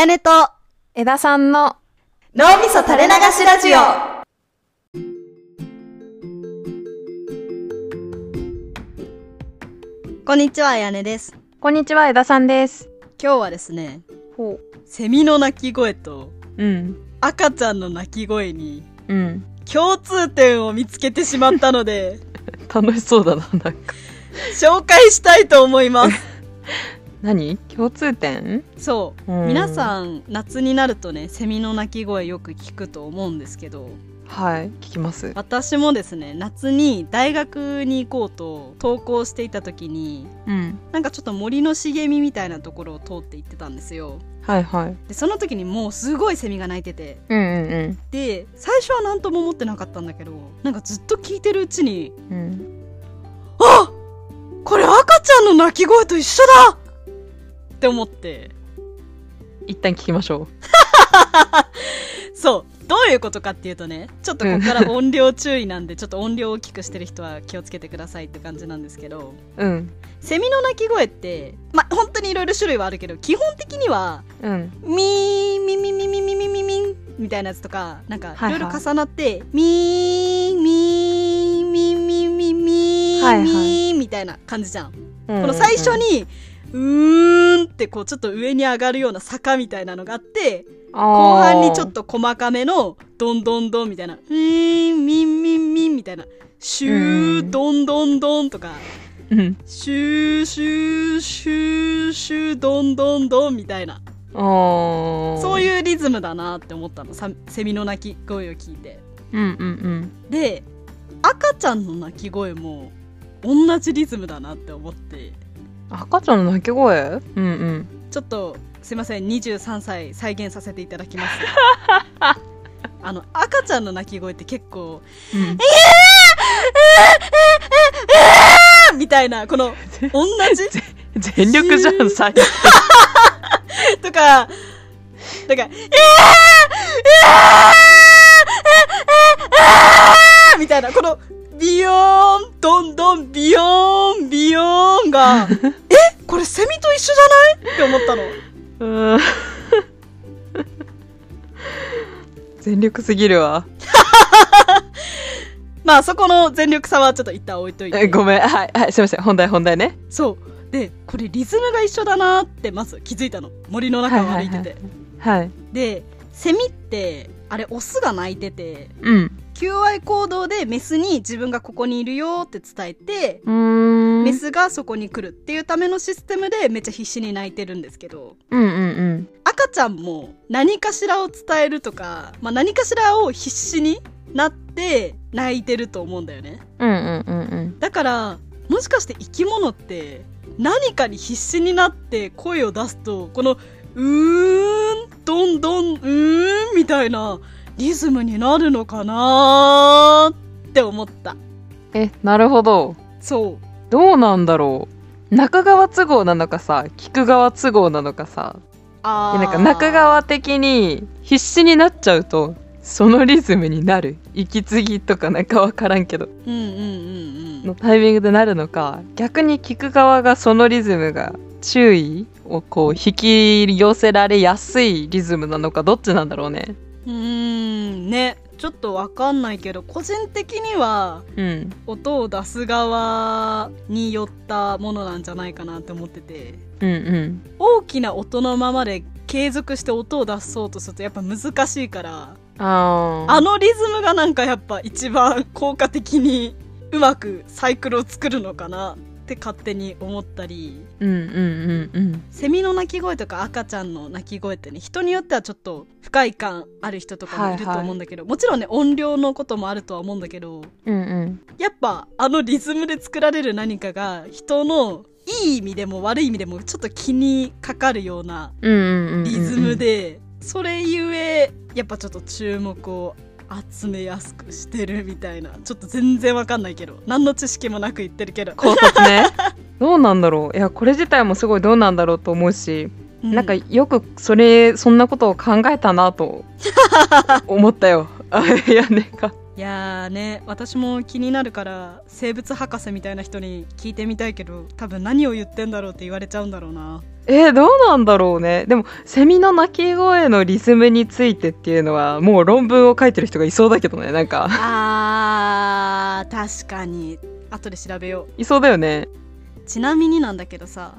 やねと枝さんの脳みそ垂れ流しラジオ。こんにちは、やねです。こんにちは、枝さんです。今日はですね、セミの鳴き声と、赤ちゃんの鳴き声に、共通点を見つけてしまったので楽しそうだな、なんか紹介したいと思います何？共通点？そう、皆さん夏になるとね、セミの鳴き声よく聞くと思うんですけど、はい、聞きます。私もですね、夏に大学に行こうと登校していた時に、なんかちょっと森の茂みみたいなところを通って行ってたんですよ。はいはい。でその時にもうすごいセミが鳴いてて、で最初は何とも思ってなかったんだけど、なんかずっと聞いてるうちに、あっ、これ赤ちゃんの鳴き声と一緒だって思って、一旦聞きましょうそう、どういうことかっていうとね、ちょっとここから音量注意なんでちょっと音量を大きくしてる人は気をつけてくださいって感じなんですけど、セミの鳴き声って本当にいろいろ種類はあるけど、基本的には、ミーンミミミミミミミミンみたいなやつとか、なんかいろいろ重なって、ミーンミーンミーンミーンミーンミーンみたいな感じじゃん。この最初にってこうちょっと上に上がるような坂みたいなのがあって、後半にちょっと細かめのどんどんどんみたいな、みんみんみんみたいな、シューどんどんどんとか、シューシューシューシューどんどんどんみたいな、そういうリズムだなって思ったの、セミの鳴き声を聞いて。で赤ちゃんの鳴き声も同じリズムだなって思って。赤ちゃんの鳴き声？ちょっとすいません、23歳再現させていただきますあの赤ちゃんの鳴き声って結構、みたいな、この同じ全力じゃん最近とか、だからみたいな、このビヨーンどんどんビヨーンビヨーンがえ、これセミと一緒じゃないって思ったの全力すぎるわまあそこの全力さはちょっと一旦置いといて、ごめん、はいはい、すいません、本題ね。そうで、これリズムが一緒だなってまず気づいたの、森の中を歩いてて。でセミってあれオスが鳴いてて、求愛行動でメスに自分がここにいるよって伝えて、メスがそこに来るっていうためのシステムでめっちゃ必死に鳴いてるんですけど、赤ちゃんも何かしらを伝えるとか、何かしらを必死になって鳴いてると思うんだよね。だからもしかして生き物って何かに必死になって声を出すと、このどんどんみたいなリズムになるのかなって思った。なるほど。そうどうなんだろう、中側都合なのかさ、聞く側都合なのかさ、なんか中側的に必死になっちゃうとそのリズムになる、息継ぎとかなんか分からんけど、のタイミングでなるのか、逆に聞く側がそのリズムが注意をこう引き寄せられやすいリズムなのか、どっちなんだろうね。ね、ちょっとわかんないけど、個人的には音を出す側によったものなんじゃないかなって思ってて、大きな音のままで継続して音を出そうとするとやっぱ難しいから、あのリズムがなんかやっぱ一番効果的にうまくサイクルを作るのかなって勝手に思ったり。セミの鳴き声とか赤ちゃんの鳴き声ってね、人によってはちょっと不快感ある人とかもいると思うんだけど、もちろんね音量のこともあるとは思うんだけど、やっぱあのリズムで作られる何かが人のいい意味でも悪い意味でもちょっと気にかかるようなリズムで、それゆえやっぱちょっと注目を集めやすくしてるみたいな、ちょっと全然わかんないけど、何の知識もなく言ってるけど考察ねどうなんだろう、いやこれ自体もすごいどうなんだろうと思うし、なんかよくそんなことを考えたなと思ったよやねが。いやーね、私も気になるから生物博士みたいな人に聞いてみたいけど、多分何を言ってんだろうって言われちゃうんだろうな。どうなんだろうね。でもセミの鳴き声のリズムについてっていうのはもう論文を書いてる人がいそうだけどね。なんか確かに後で調べよう。いそうだよね。ちなみになんだけどさ、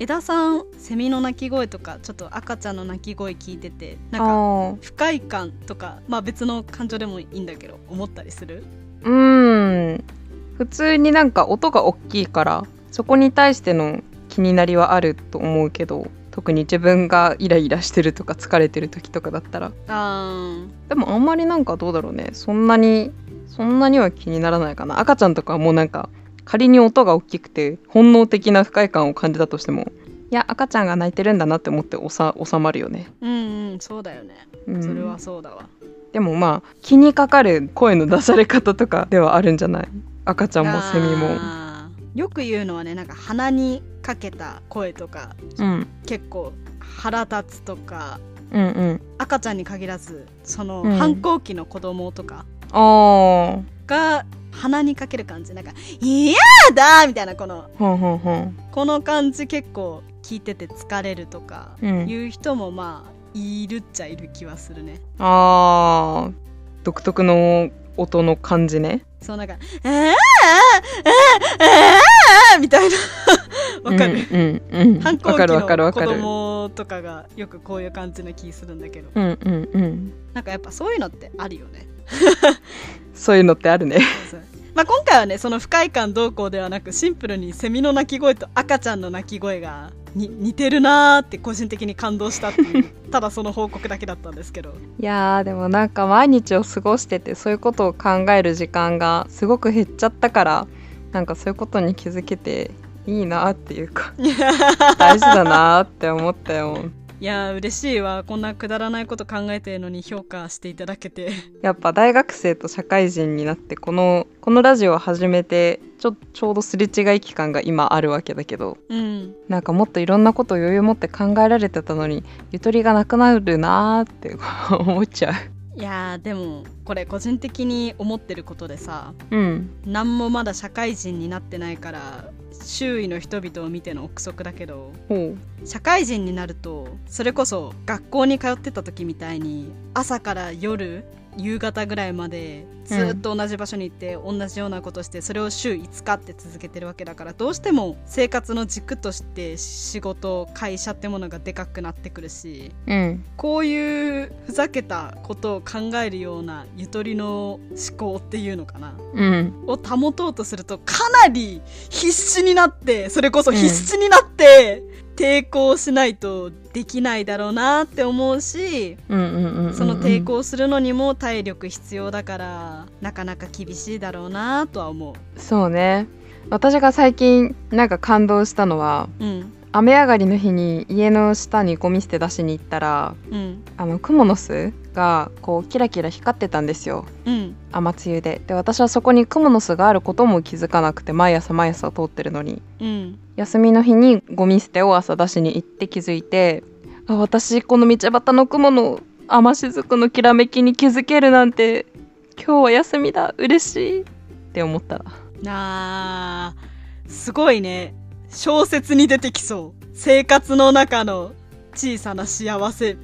枝さんセミの鳴き声とかちょっと赤ちゃんの鳴き声聞いてて、なんか不快感とか、まあ別の感情でもいいんだけど思ったりする？普通になんか音が大きいからそこに対しての気になりはあると思うけど、特に自分がイライラしてるとか疲れてる時とかだったら。でもあんまりなんかどうだろうね、そんなには気にならないかな。赤ちゃんとかはもうなんか仮に音が大きくて本能的な不快感を感じたとしても、いや赤ちゃんが泣いてるんだなって思って収まるよね。そうだよね、それはそうだわ。でもまあ気にかかる声の出され方とかではあるんじゃない？赤ちゃんもセミも。よく言うのはね、なんか鼻にかけた声とか、結構腹立つとか、赤ちゃんに限らずその反抗期の子供とかが鼻にかける感じ、なんかいやだみたいなこの感じ結構聞いてて疲れるとかいう人もまあいるっちゃいる気はするね。独特の音の感じね。そう、なんかみたいなわかる？反抗期の子供とかがよくこういう感じな気するんだけど、なんかやっぱそういうのってあるよね。そういうのってあるね。そうそう、まあ、今回はねその不快感どうこうではなく、シンプルにセミの鳴き声と赤ちゃんの鳴き声が似てるなーって個人的に感動したっていうただその報告だけだったんですけど。いやーでもなんか毎日を過ごしててそういうことを考える時間がすごく減っちゃったから、なんかそういうことに気づけていいなっていうか大事だなって思ったよ。いや嬉しいわ、こんなくだらないこと考えてるのに評価していただけて。やっぱ大学生と社会人になってこのラジオを始めてちょうどすれ違い期間が今あるわけだけど、なんかもっといろんなことを余裕持って考えられてたのにゆとりがなくなるなーって思っちゃう。いやでもこれ個人的に思ってることでさ、何もまだ社会人になってないから周囲の人々を見ての憶測だけど、社会人になるとそれこそ学校に通ってた時みたいに朝から夜夕方ぐらいまでずっと同じ場所に行って、同じようなことしてそれを週5日って続けてるわけだから、どうしても生活の軸として仕事会社ってものがでかくなってくるし、こういうふざけたことを考えるようなゆとりの思考っていうのかな、を保とうとするとかなり必死になって抵抗しないとできないだろうなって思うし、その抵抗するのにも体力必要だからなかなか厳しいだろうなとは思う。そうね、私が最近なんか感動したのは、雨上がりの日に家の下にゴミ捨て出しに行ったら、クモの巣がこうキラキラ光ってたんですよ、雨露で。で私はそこにクモの巣があることも気づかなくて、毎朝通ってるのに、休みの日にゴミ捨てを朝出しに行って気づいて、あ、私この道端の雲の雨しずくのきらめきに気づけるなんて今日は休みだ嬉しいって思った。すごいね、小説に出てきそう、生活の中の小さな幸せ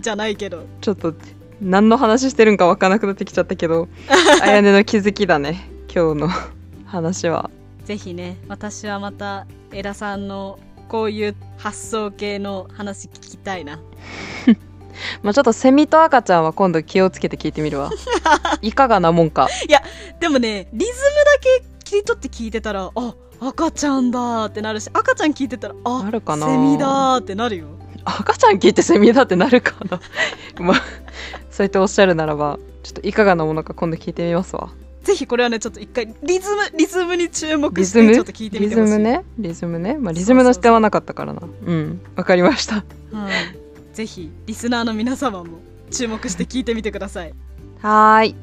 じゃないけどちょっと何の話してるんか分からなくなってきちゃったけどあやねの気づきだね今日の話は。ぜひね、私はまたエラさんのこういう発想系の話聞きたいなまあちょっとセミと赤ちゃんは今度気をつけて聞いてみるわいかがなもんか。いやでもね、リズムだけ切り取って聞いてたら、あ、赤ちゃんだってなるし、赤ちゃん聞いてたら、あ、なるかな、セミだってなるよ。赤ちゃん聞いてセミだってなるかなまあそうやっておっしゃるならばちょっといかがなものか今度聞いてみますわ。ぜひこれはねちょっと一回リズムに注目してちょっと聞いてみてほしい。リズムね、まあ、リズムの視点はなかったからな。わかりました、ぜひリスナーの皆様も注目して聞いてみてください。はい。